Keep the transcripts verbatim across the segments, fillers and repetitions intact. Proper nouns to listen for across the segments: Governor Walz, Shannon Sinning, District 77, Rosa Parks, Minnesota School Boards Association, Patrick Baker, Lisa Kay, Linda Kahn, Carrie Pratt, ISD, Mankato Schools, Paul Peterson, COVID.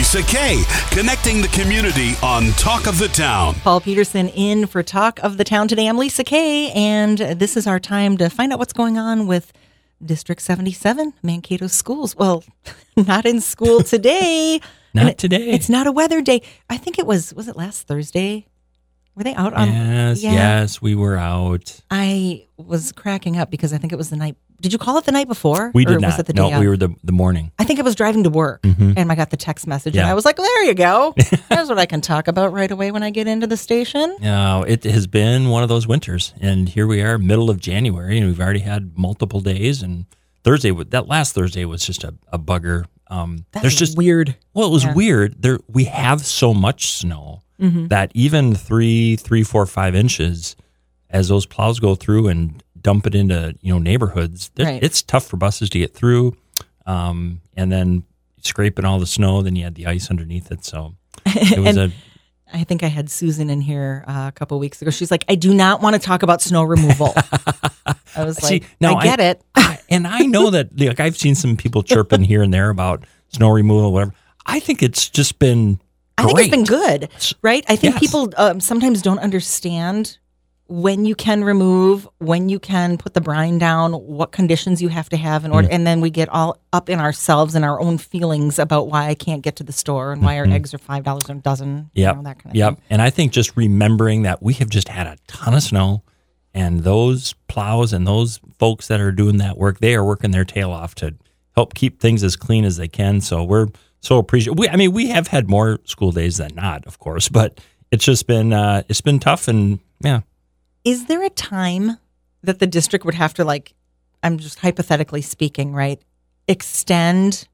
Lisa Kay, connecting the community on Talk of the Town. Paul Peterson in for Talk of the Town today. I'm Lisa Kay, and this is our time to find out what's going on with District seventy-seven, Mankato Schools. Well, not in school today. Not it, today. It's not a weather day. I think it was, was it last Thursday? Were they out on? Yes, yeah. yes, we were out. I was cracking up because I think it was the night. Did you call it the night before? We did or not. Was it the no, day we up? were the, the morning. I think I was driving to work, mm-hmm. and I got the text message, yeah. and I was like, well, there you go. That's what I can talk about right away when I get into the station. No, it has been one of those winters, and here we are, middle of January, and we've already had multiple days, and Thursday, that last Thursday was just a, a bugger. Um, That's there's just, weird. Well, it was yeah. weird. There, we have so much snow. Mm-hmm. That even three, three, four, five inches, as those plows go through and dump it into you know neighborhoods, right. it's tough for buses to get through. Um, and then scraping all the snow, then you had the ice underneath it. So it was a. I think I had Susan in here uh, a couple of weeks ago. She's like, I do not want to talk about snow removal. I was like, See, now I get I, it. I, and I know that like I've seen some people chirping here and there about snow removal, whatever. I think it's just been. I think Great. It's been good, right? I think yes. people um, sometimes don't understand when you can remove, when you can put the brine down, what conditions you have to have in order. Mm-hmm. And then we get all up in ourselves and our own feelings about why I can't get to the store and why mm-hmm. our eggs are five dollars a dozen, yep. you know, that kind of yep. thing. And I think just remembering that we have just had a ton of snow, and those plows and those folks that are doing that work, they are working their tail off to help keep things as clean as they can. So we're... So appreciate. We, I mean, we have had more school days than not, of course, but it's just been uh, it's been tough, and yeah. Is there a time that the district would have to, like, I'm just hypothetically speaking, right? Extend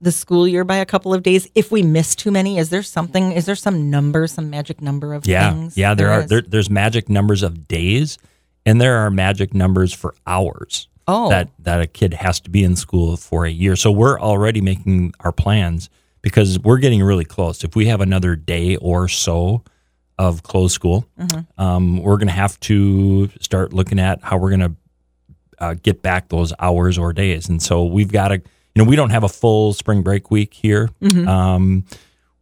the school year by a couple of days if we miss too many? Is there something? Is there some number, some magic number of yeah, things? Yeah, there, there are. There, there's magic numbers of days, and there are magic numbers for hours. Oh. That that a kid has to be in school for a year. So we're already making our plans because we're getting really close. If we have another day or so of closed school, mm-hmm. um, we're going to have to start looking at how we're going to uh, get back those hours or days. And so we've got to, you know, we don't have a full spring break week here. Mm-hmm. Um,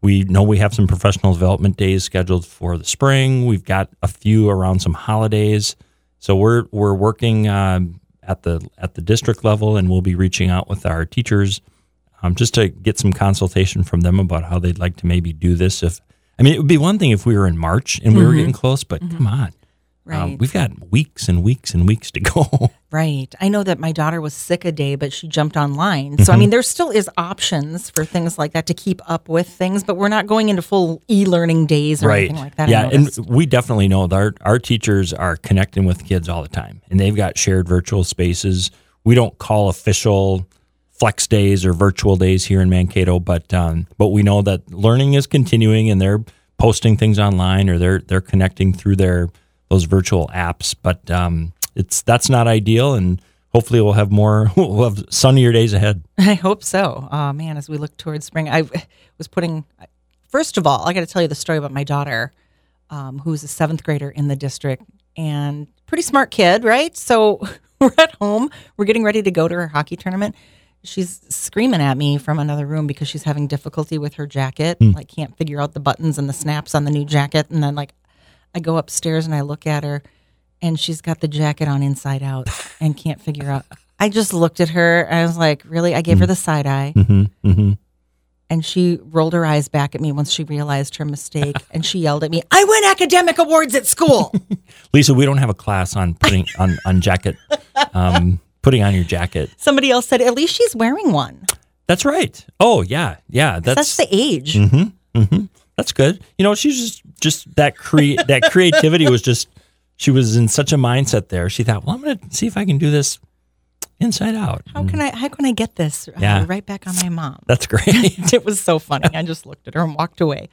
we know we have some professional development days scheduled for the spring. We've got a few around some holidays. So we're we're working. Uh, at the at the district level, and we'll be reaching out with our teachers um, just to get some consultation from them about how they'd like to maybe do this. If I mean, it would be one thing if we were in March and mm-hmm. we were getting close, but mm-hmm. come on. Right. Um, we've got weeks and weeks and weeks to go. Right. I know that my daughter was sick a day, but she jumped online. So, mm-hmm. I mean, there still is options for things like that to keep up with things, but we're not going into full e-learning days or right. anything like that. Yeah, and we definitely know that our, our teachers are connecting with kids all the time, and they've got shared virtual spaces. We don't call official flex days or virtual days here in Mankato, but um, but we know that learning is continuing, and they're posting things online, or they're they're connecting through their those virtual apps, but um, it's that's not ideal, and hopefully we'll have more, we'll have sunnier days ahead. I hope so. Oh man, as we look towards spring, I was putting, first of all, I got to tell you the story about my daughter, um, who's a seventh grader in the district, and pretty smart kid, right? So we're at home, we're getting ready to go to her hockey tournament. She's screaming at me from another room because she's having difficulty with her jacket, mm. like can't figure out the buttons and the snaps on the new jacket, and then like, I go upstairs and I look at her, and she's got the jacket on inside out and can't figure out. I just looked at her. And I was like, really? I gave mm-hmm. her the side eye. Mm-hmm. Mm-hmm. And she rolled her eyes back at me once she realized her mistake, and she yelled at me, I win academic awards at school. Lisa, we don't have a class on putting on, on jacket, um, putting on your jacket. Somebody else said, at least she's wearing one. That's right. Oh, yeah. Yeah. That's, that's the age. Mm-hmm. Mm-hmm. That's good. You know, she's just, just that cre- that creativity was just, she was in such a mindset there. She thought, well, I'm going to see if I can do this inside out. How can I, how can I get this yeah. uh, right back on my mom? That's great. It was so funny. I just looked at her and walked away.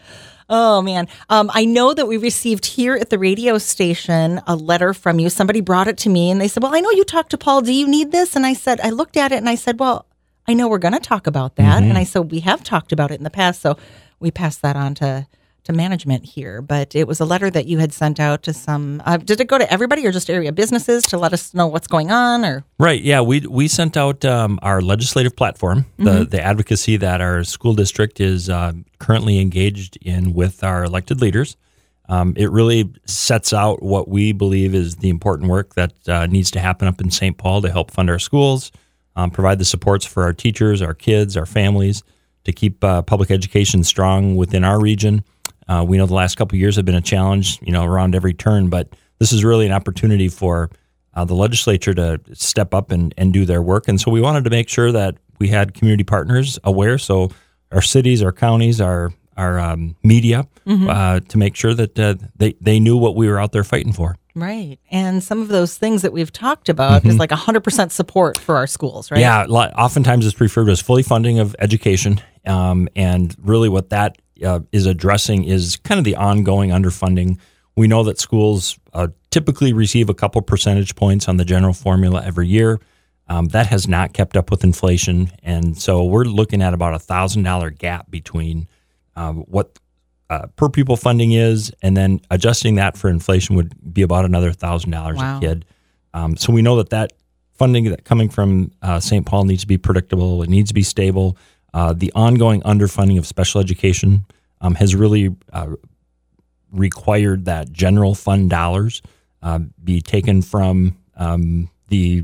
Oh, man. Um, I know that we received here at the radio station a letter from you. Somebody brought it to me, and they said, well, I know you talked to Paul. Do you need this? And I said, I looked at it and I said, well, I know we're going to talk about that. Mm-hmm. And I said, we have talked about it in the past. So we passed that on to, to management here, but it was a letter that you had sent out to some, uh, did it go to everybody or just area businesses to let us know what's going on? Or Right, yeah, we we sent out um, our legislative platform, the, mm-hmm. the advocacy that our school district is uh, currently engaged in with our elected leaders. Um, it really sets out what we believe is the important work that uh, needs to happen up in Saint Paul to help fund our schools, um, provide the supports for our teachers, our kids, our families, to keep uh, public education strong within our region. Uh, we know the last couple of years have been a challenge, you know, around every turn, but this is really an opportunity for uh, the legislature to step up and, and do their work. And so we wanted to make sure that we had community partners aware, so our cities, our counties, our our um, media, mm-hmm. uh, to make sure that uh, they, they knew what we were out there fighting for. Right. And some of those things that we've talked about mm-hmm. is like one hundred percent support for our schools, right? Yeah. Oftentimes it's referred to as fully funding of education. Um, and really what that uh, is addressing is kind of the ongoing underfunding. We know that schools uh, typically receive a couple percentage points on the general formula every year. Um, that has not kept up with inflation. And so we're looking at about a one thousand dollars gap between Um, what uh, per pupil funding is, and then adjusting that for inflation would be about another one thousand dollars wow. a kid. Um, so we know that that funding that coming from uh, Saint Paul needs to be predictable. It needs to be stable. Uh, the ongoing underfunding of special education um, has really uh, required that general fund dollars uh, be taken from um, the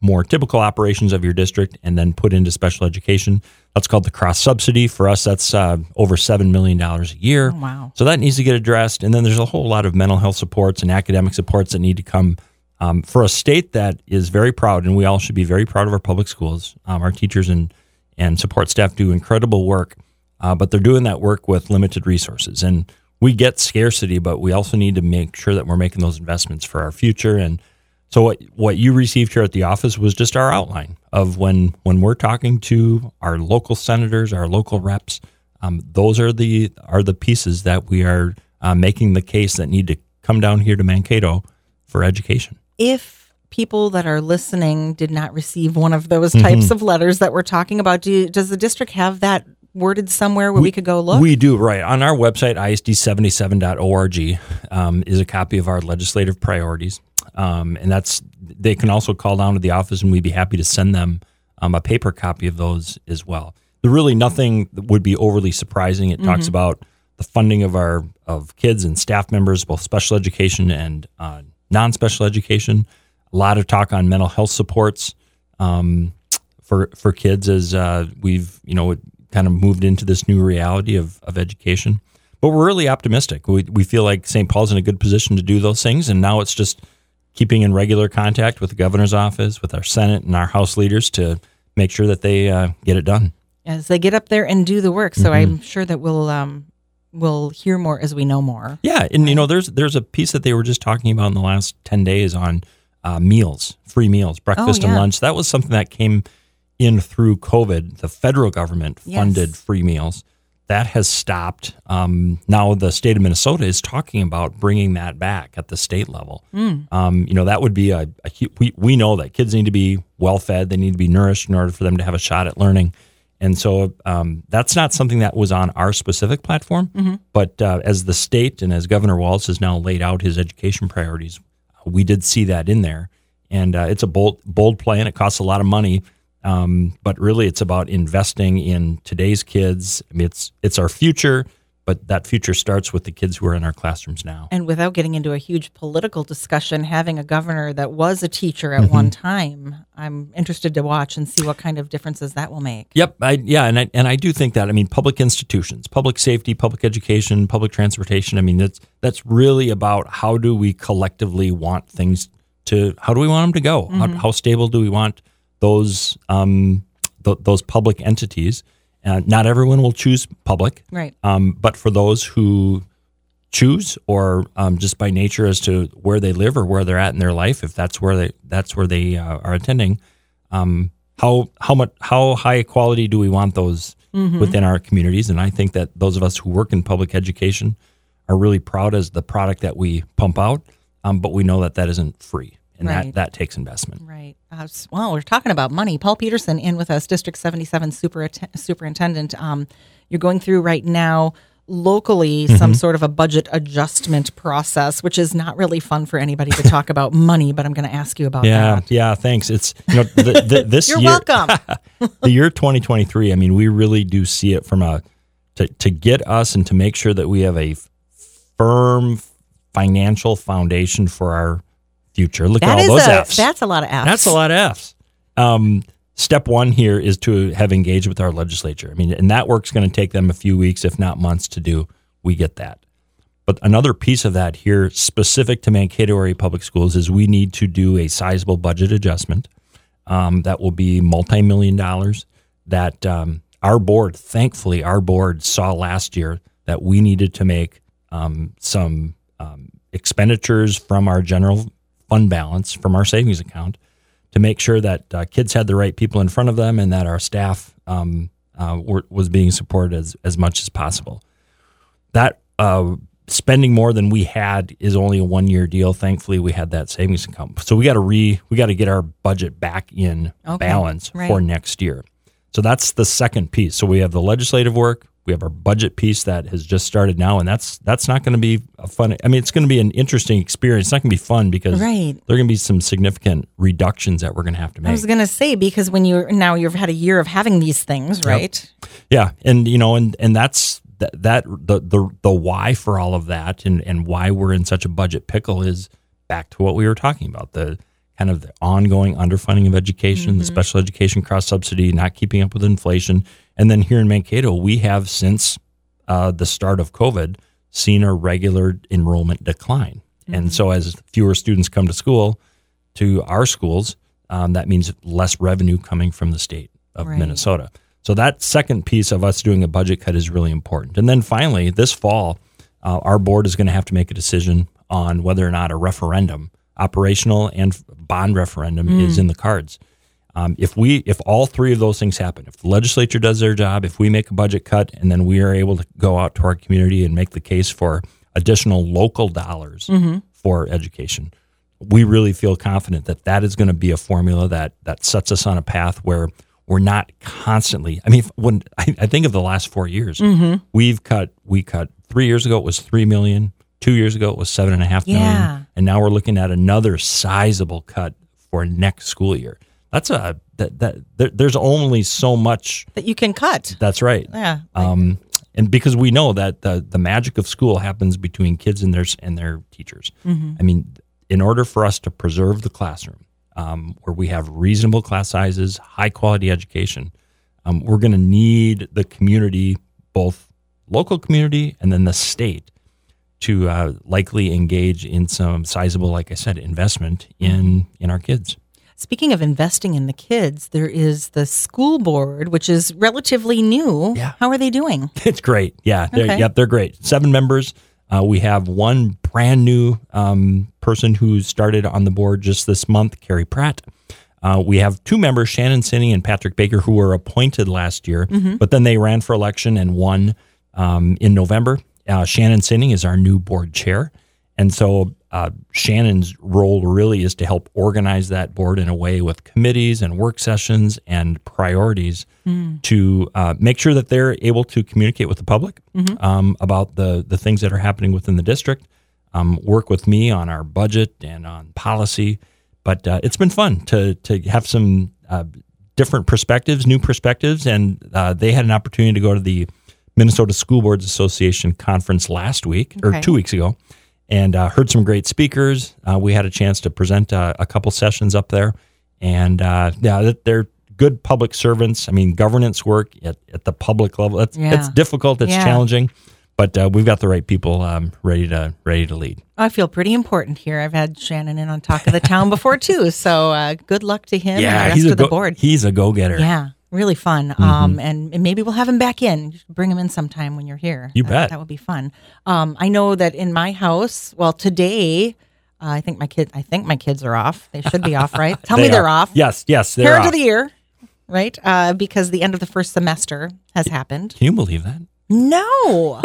more typical operations of your district and then put into special education. That's called the cross subsidy. For us, that's uh, over seven million dollars a year. Oh, wow. So that needs to get addressed. And then there's a whole lot of mental health supports and academic supports that need to come um, for a state that is very proud. And we all should be very proud of our public schools. Um, our teachers and, and support staff do incredible work, uh, but they're doing that work with limited resources. And we get scarcity, but we also need to make sure that we're making those investments for our future. And So what what you received here at the office was just our outline of when, when we're talking to our local senators, our local reps, um, those are the are the pieces that we are uh, making the case that need to come down here to Mankato for education. If people that are listening did not receive one of those types mm-hmm. of letters that we're talking about, do you, does the district have that worded somewhere where we, we could go look? We do, right. On our website, I S D seventy-seven dot org um, is a copy of our legislative priorities. Um, and that's, they can also call down to the office and we'd be happy to send them um, a paper copy of those as well. There really nothing would be overly surprising. It mm-hmm. talks about the funding of our, of kids and staff members, both special education and uh, non-special education. A lot of talk on mental health supports um, for, for kids as uh, we've, you know, kind of moved into this new reality of, of education, but we're really optimistic. We, we feel like Saint Paul's in a good position to do those things. And now it's just keeping in regular contact with the governor's office, with our Senate and our House leaders to make sure that they uh, get it done. As they get up there and do the work. So mm-hmm. I'm sure that we'll um, we'll hear more as we know more. Yeah, and you know, there's there's a piece that they were just talking about in the last ten days on uh, meals, free meals, breakfast oh, yeah. and lunch. That was something that came in through COVID. The federal government funded yes. free meals. That has stopped. Um, now the state of Minnesota is talking about bringing that back at the state level. Mm. Um, you know, that would be a, a we, we know that kids need to be well fed. They need to be nourished in order for them to have a shot at learning. And so um, that's not something that was on our specific platform. Mm-hmm. But uh, as the state and as Governor Walz has now laid out his education priorities, we did see that in there. And uh, it's a bold, bold plan. It costs a lot of money. Um, but really, it's about investing in today's kids. I mean, it's it's our future, but that future starts with the kids who are in our classrooms now. And without getting into a huge political discussion, having a governor that was a teacher at mm-hmm. one time, I'm interested to watch and see what kind of differences that will make. Yep, I, yeah, and I and I do think that. I mean, public institutions, public safety, public education, public transportation. I mean, that's that's really about how do we collectively want things to? How do we want them to go? Mm-hmm. How, how stable do we want those um, th- those public entities? Uh, not everyone will choose public, right? Um, but for those who choose, or um, just by nature as to where they live or where they're at in their life, if that's where they that's where they uh, are attending, um, how how much how high quality do we want those mm-hmm. within our communities? And I think that those of us who work in public education are really proud as the product that we pump out, um, but we know that that isn't free. And right. that, that takes investment. Right. Uh, well, we're talking about money. Paul Peterson in with us, District seventy-seven super, Superintendent. Um, you're going through right now locally mm-hmm. some sort of a budget adjustment process, which is not really fun for anybody to talk about money, but I'm going to ask you about yeah, that. Yeah, yeah, thanks. It's you know, the, the, this You're year, welcome. The year twenty twenty-three, I mean, we really do see it from a, to, to get us and to make sure that we have a firm financial foundation for our future. Look that at all those a, F's. That's a lot of F's. That's a lot of F's. Um, Step one here is to have engaged with our legislature. I mean, and that work's going to take them a few weeks, if not months, to do. We get that. But another piece of that here, specific to Mankato area public schools, is we need to do a sizable budget adjustment um, that will be multi-million dollars that um, our board, thankfully, our board saw last year that we needed to make um, some um, expenditures from our general fund balance, from our savings account, to make sure that uh, kids had the right people in front of them and that our staff um, uh, were, was being supported as, as much as possible. That uh, spending more than we had is only a one-year deal. Thankfully, we had that savings account. So we got to re we got to get our budget back in okay. balance right. for next year. So that's the second piece. So we have the legislative work. We have our budget piece that has just started now, and that's that's not going to be a fun. I mean, it's going to be an interesting experience. It's not going to be fun because right. there are going to be some significant reductions that we're going to have to make. I was going to say, because when you now you've had a year of having these things, right? Yep. Yeah, and you know, and and that's that, that the the the why for all of that, and and why we're in such a budget pickle is back to what we were talking about: the kind of the ongoing underfunding of education, mm-hmm. the special education cross subsidy, not keeping up with inflation. And then here in Mankato, we have since uh, the start of COVID seen a regular enrollment decline. Mm-hmm. And so as fewer students come to school, to our schools, um, that means less revenue coming from the state of right. Minnesota. So that second piece of us doing a budget cut is really important. And then finally, this fall, uh, our board is going to have to make a decision on whether or not a referendum, operational and bond referendum, mm. is in the cards. Um, if we, if all three of those things happen, if the legislature does their job, if we make a budget cut, and then we are able to go out to our community and make the case for additional local dollars mm-hmm. for education, we really feel confident that that is going to be a formula that that sets us on a path where we're not constantly. I mean, when I, I think of the last four years, mm-hmm. we've cut. We cut three years ago. It was three million. Two years ago, it was seven and a half million, yeah. and now we're looking at another sizable cut for next school year. That's a that, that there, there's only so much that you can cut. That's right. Yeah. Um, and because we know that the the magic of school happens between kids and their and their teachers. Mm-hmm. I mean, in order for us to preserve the classroom, um, where we have reasonable class sizes, high quality education, um, we're going to need the community, both local community and then the state, to uh, likely engage in some sizable, like I said, investment in in our kids. Speaking of investing in the kids, there is the school board, which is relatively new. Yeah. How are they doing? It's great. Yeah. They're, okay. Yep, they're great. Seven members. Uh, we have one brand new um, person who started on the board just this month, Carrie Pratt. Uh, we have two members, Shannon Sinning and Patrick Baker, who were appointed last year, mm-hmm. but then they ran for election and won um, in November. Uh, Shannon Sinning is our new board chair. And so uh, Shannon's role really is to help organize that board in a way with committees and work sessions and priorities mm. to uh, make sure that they're able to communicate with the public mm-hmm. um, about the, the things that are happening within the district, um, work with me on our budget and on policy. But uh, it's been fun to, to have some uh, different perspectives, new perspectives. And uh, they had an opportunity to go to the Minnesota School Boards Association conference last week okay. or two weeks ago, and uh, heard some great speakers. Uh, we had a chance to present uh, a couple sessions up there, and uh, yeah, they're good public servants. I mean, governance work at, at the public level, it's, yeah. it's difficult, it's yeah. challenging, but uh, we've got the right people um, ready to ready to lead. I feel pretty important here. I've had Shannon in on Talk of the Town before too, so uh, good luck to him yeah, and the rest he's a of the go- board. He's a go-getter. Yeah. Really fun, mm-hmm. um, and, and maybe we'll have him back in. Bring him in sometime when you're here. You that, bet. That would be fun. Um, I know that in my house, well, today, uh, I think my kid, I think my kids are off. They should be off, right? Tell they me are. They're off. Yes, yes, they're Parent off. Of the year, right? Uh, because the end of the first semester has it, happened. Can you believe that? No.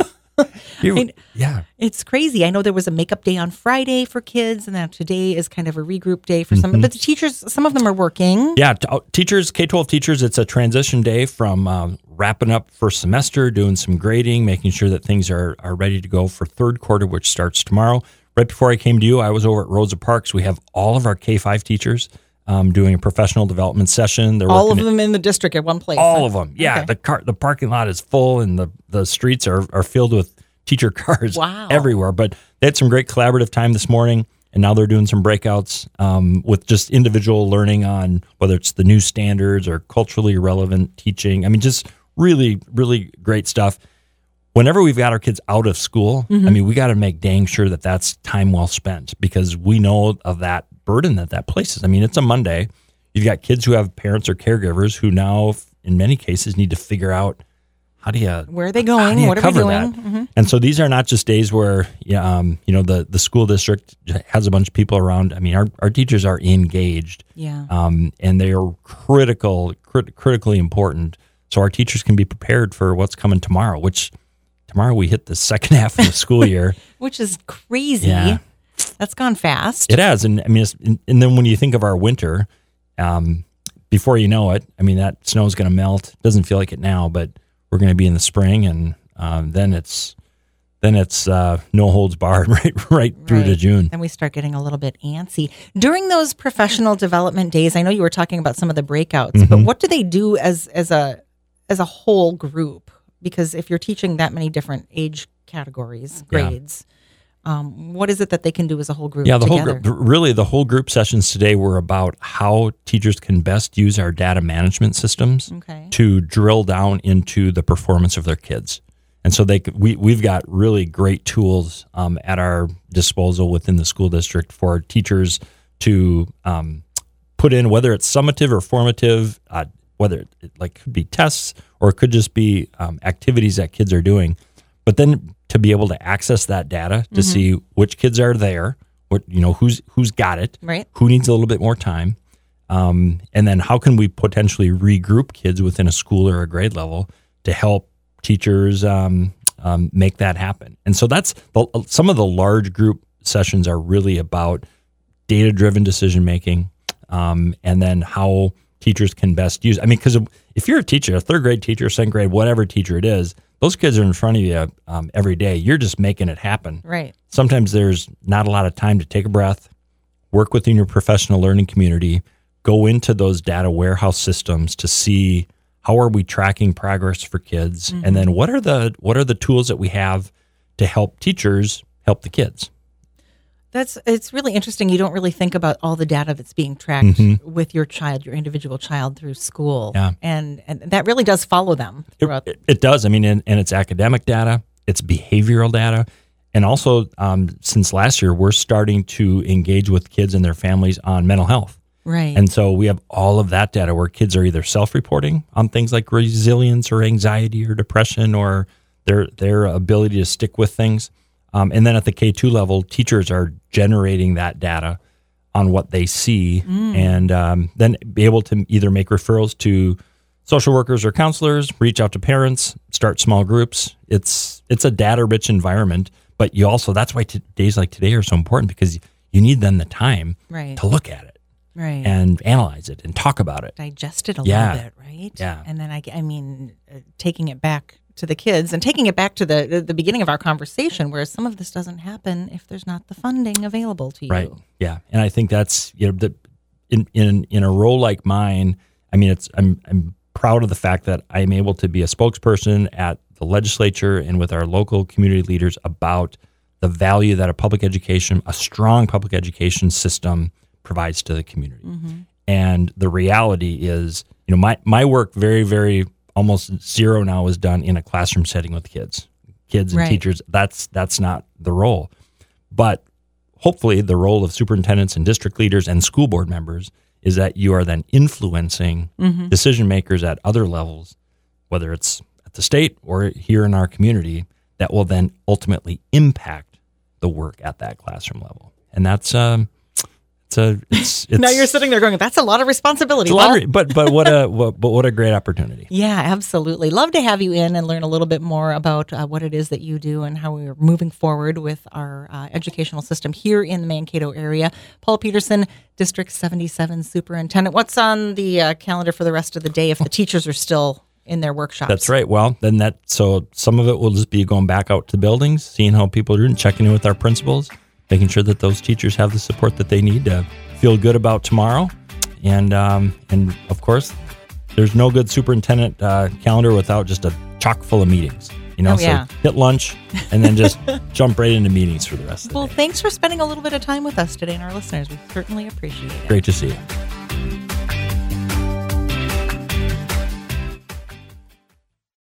You, I, yeah. It's crazy. I know there was a makeup day on Friday for kids, and now today is kind of a regroup day for some. Mm-hmm. But the teachers, some of them are working. Yeah, t- teachers, K twelve teachers, it's a transition day from um, wrapping up first semester, doing some grading, making sure that things are, are ready to go for third quarter, which starts tomorrow. Right before I came to you, I was over at Rosa Parks. We have all of our K five teachers Um, doing a professional development session. They're all of them at, in the district at one place. All huh? of them. Yeah. Okay. The car, the parking lot is full, and the, the streets are, are filled with teacher cars wow. everywhere. But they had some great collaborative time this morning, and now they're doing some breakouts um, with just individual learning on whether it's the new standards or culturally relevant teaching. I mean, just really, really great stuff. Whenever we've got our kids out of school, mm-hmm. I mean, we got to make dang sure that that's time well spent, because we know of that burden that that places. I mean, it's a Monday. You've got kids who have parents or caregivers who now, in many cases, need to figure out how do you where are they going, what are we doing? Mm-hmm. And so these are not just days where um, you know the the school district has a bunch of people around. I mean, our, our teachers are engaged, yeah, um, and they are critical, crit- critically important. So our teachers can be prepared for what's coming tomorrow. Which tomorrow we hit the second half of the school year, which is crazy. Yeah. That's gone fast. It has, and I mean, it's, and, and then when you think of our winter, um, before you know it, I mean, that snow is going to melt. Doesn't feel like it now, but we're going to be in the spring, and um, then it's then it's uh, no holds barred right, right through right. to June. And we start getting a little bit antsy during those professional development days. I know you were talking about some of the breakouts, mm-hmm. but what do they do as as a as a whole group? Because if you're teaching that many different age categories, grades. Yeah. Um, what is it that they can do as a whole group? Yeah, the together? whole group. Really, the whole group sessions today were about how teachers can best use our data management systems okay. to drill down into the performance of their kids. And so they we we've got really great tools um, at our disposal within the school district for teachers to um, put in, whether it's summative or formative, uh, whether it like could be tests or it could just be um, activities that kids are doing. But then to be able to access that data to mm-hmm. see which kids are there, what you know, who's who's got it, right? Who needs a little bit more time, um, and then how can we potentially regroup kids within a school or a grade level to help teachers um, um, make that happen? And so that's the, some of the large group sessions are really about data-driven decision making, um, and then how teachers can best use. I mean, because if you're a teacher, a third grade teacher, second grade, whatever teacher it is. Those kids are in front of you um, every day. You're just making it happen. Right. Sometimes there's not a lot of time to take a breath, work within your professional learning community, go into those data warehouse systems to see how are we tracking progress for kids, mm-hmm. and then what are the what are the tools that we have to help teachers help the kids. That's it's really interesting. You don't really think about all the data that's being tracked mm-hmm. with your child, your individual child through school. Yeah. And, and that really does follow them. It, it, it does. I mean, and, and it's academic data, it's behavioral data. And also, um, since last year, we're starting to engage with kids and their families on mental health. Right. And so we have all of that data where kids are either self-reporting on things like resilience or anxiety or depression or their their ability to stick with things. Um, and then at the K two level, teachers are generating that data on what they see mm. and um, then be able to either make referrals to social workers or counselors, reach out to parents, start small groups. It's it's a data-rich environment, but you also, that's why t- days like today are so important, because you need then the time right. to look at it. Right. And analyze it and talk about it. Digest it a yeah. little bit, right? Yeah. And then, I, I mean, uh, taking it back to the kids and taking it back to the the beginning of our conversation, where some of this doesn't happen if there's not the funding available to you. Right. Yeah. And I think that's, you know, the, in, in in a role like mine, I mean, it's I'm I'm proud of the fact that I'm able to be a spokesperson at the legislature and with our local community leaders about the value that a public education, a strong public education system provides to the community. Mm-hmm. And the reality is, you know, my my work very, very almost zero now is done in a classroom setting with kids, kids and right. teachers. That's that's not the role. But hopefully the role of superintendents and district leaders and school board members is that you are then influencing mm-hmm. decision makers at other levels, whether it's at the state or here in our community, that will then ultimately impact the work at that classroom level. And that's um, It's a, it's, it's, now you're sitting there going, that's a lot of responsibility. It's a lot of, but but what a what, but what a great opportunity. Yeah, absolutely. Love to have you in and learn a little bit more about uh, what it is that you do and how we're moving forward with our uh, educational system here in the Mankato area. Paul Peterson, District seventy-seven Superintendent. What's on the uh, calendar for the rest of the day if the teachers are still in their workshops? That's right. Well, then that so some of it will just be going back out to buildings, seeing how people are doing, checking in with our principals, making sure that those teachers have the support that they need to feel good about tomorrow. And, um, and of course, there's no good superintendent uh, calendar without just a chock full of meetings. You know, oh, yeah. So hit lunch and then just jump right into meetings for the rest of the well, day. Well, thanks for spending a little bit of time with us today and our listeners. We certainly appreciate it. Great to see you.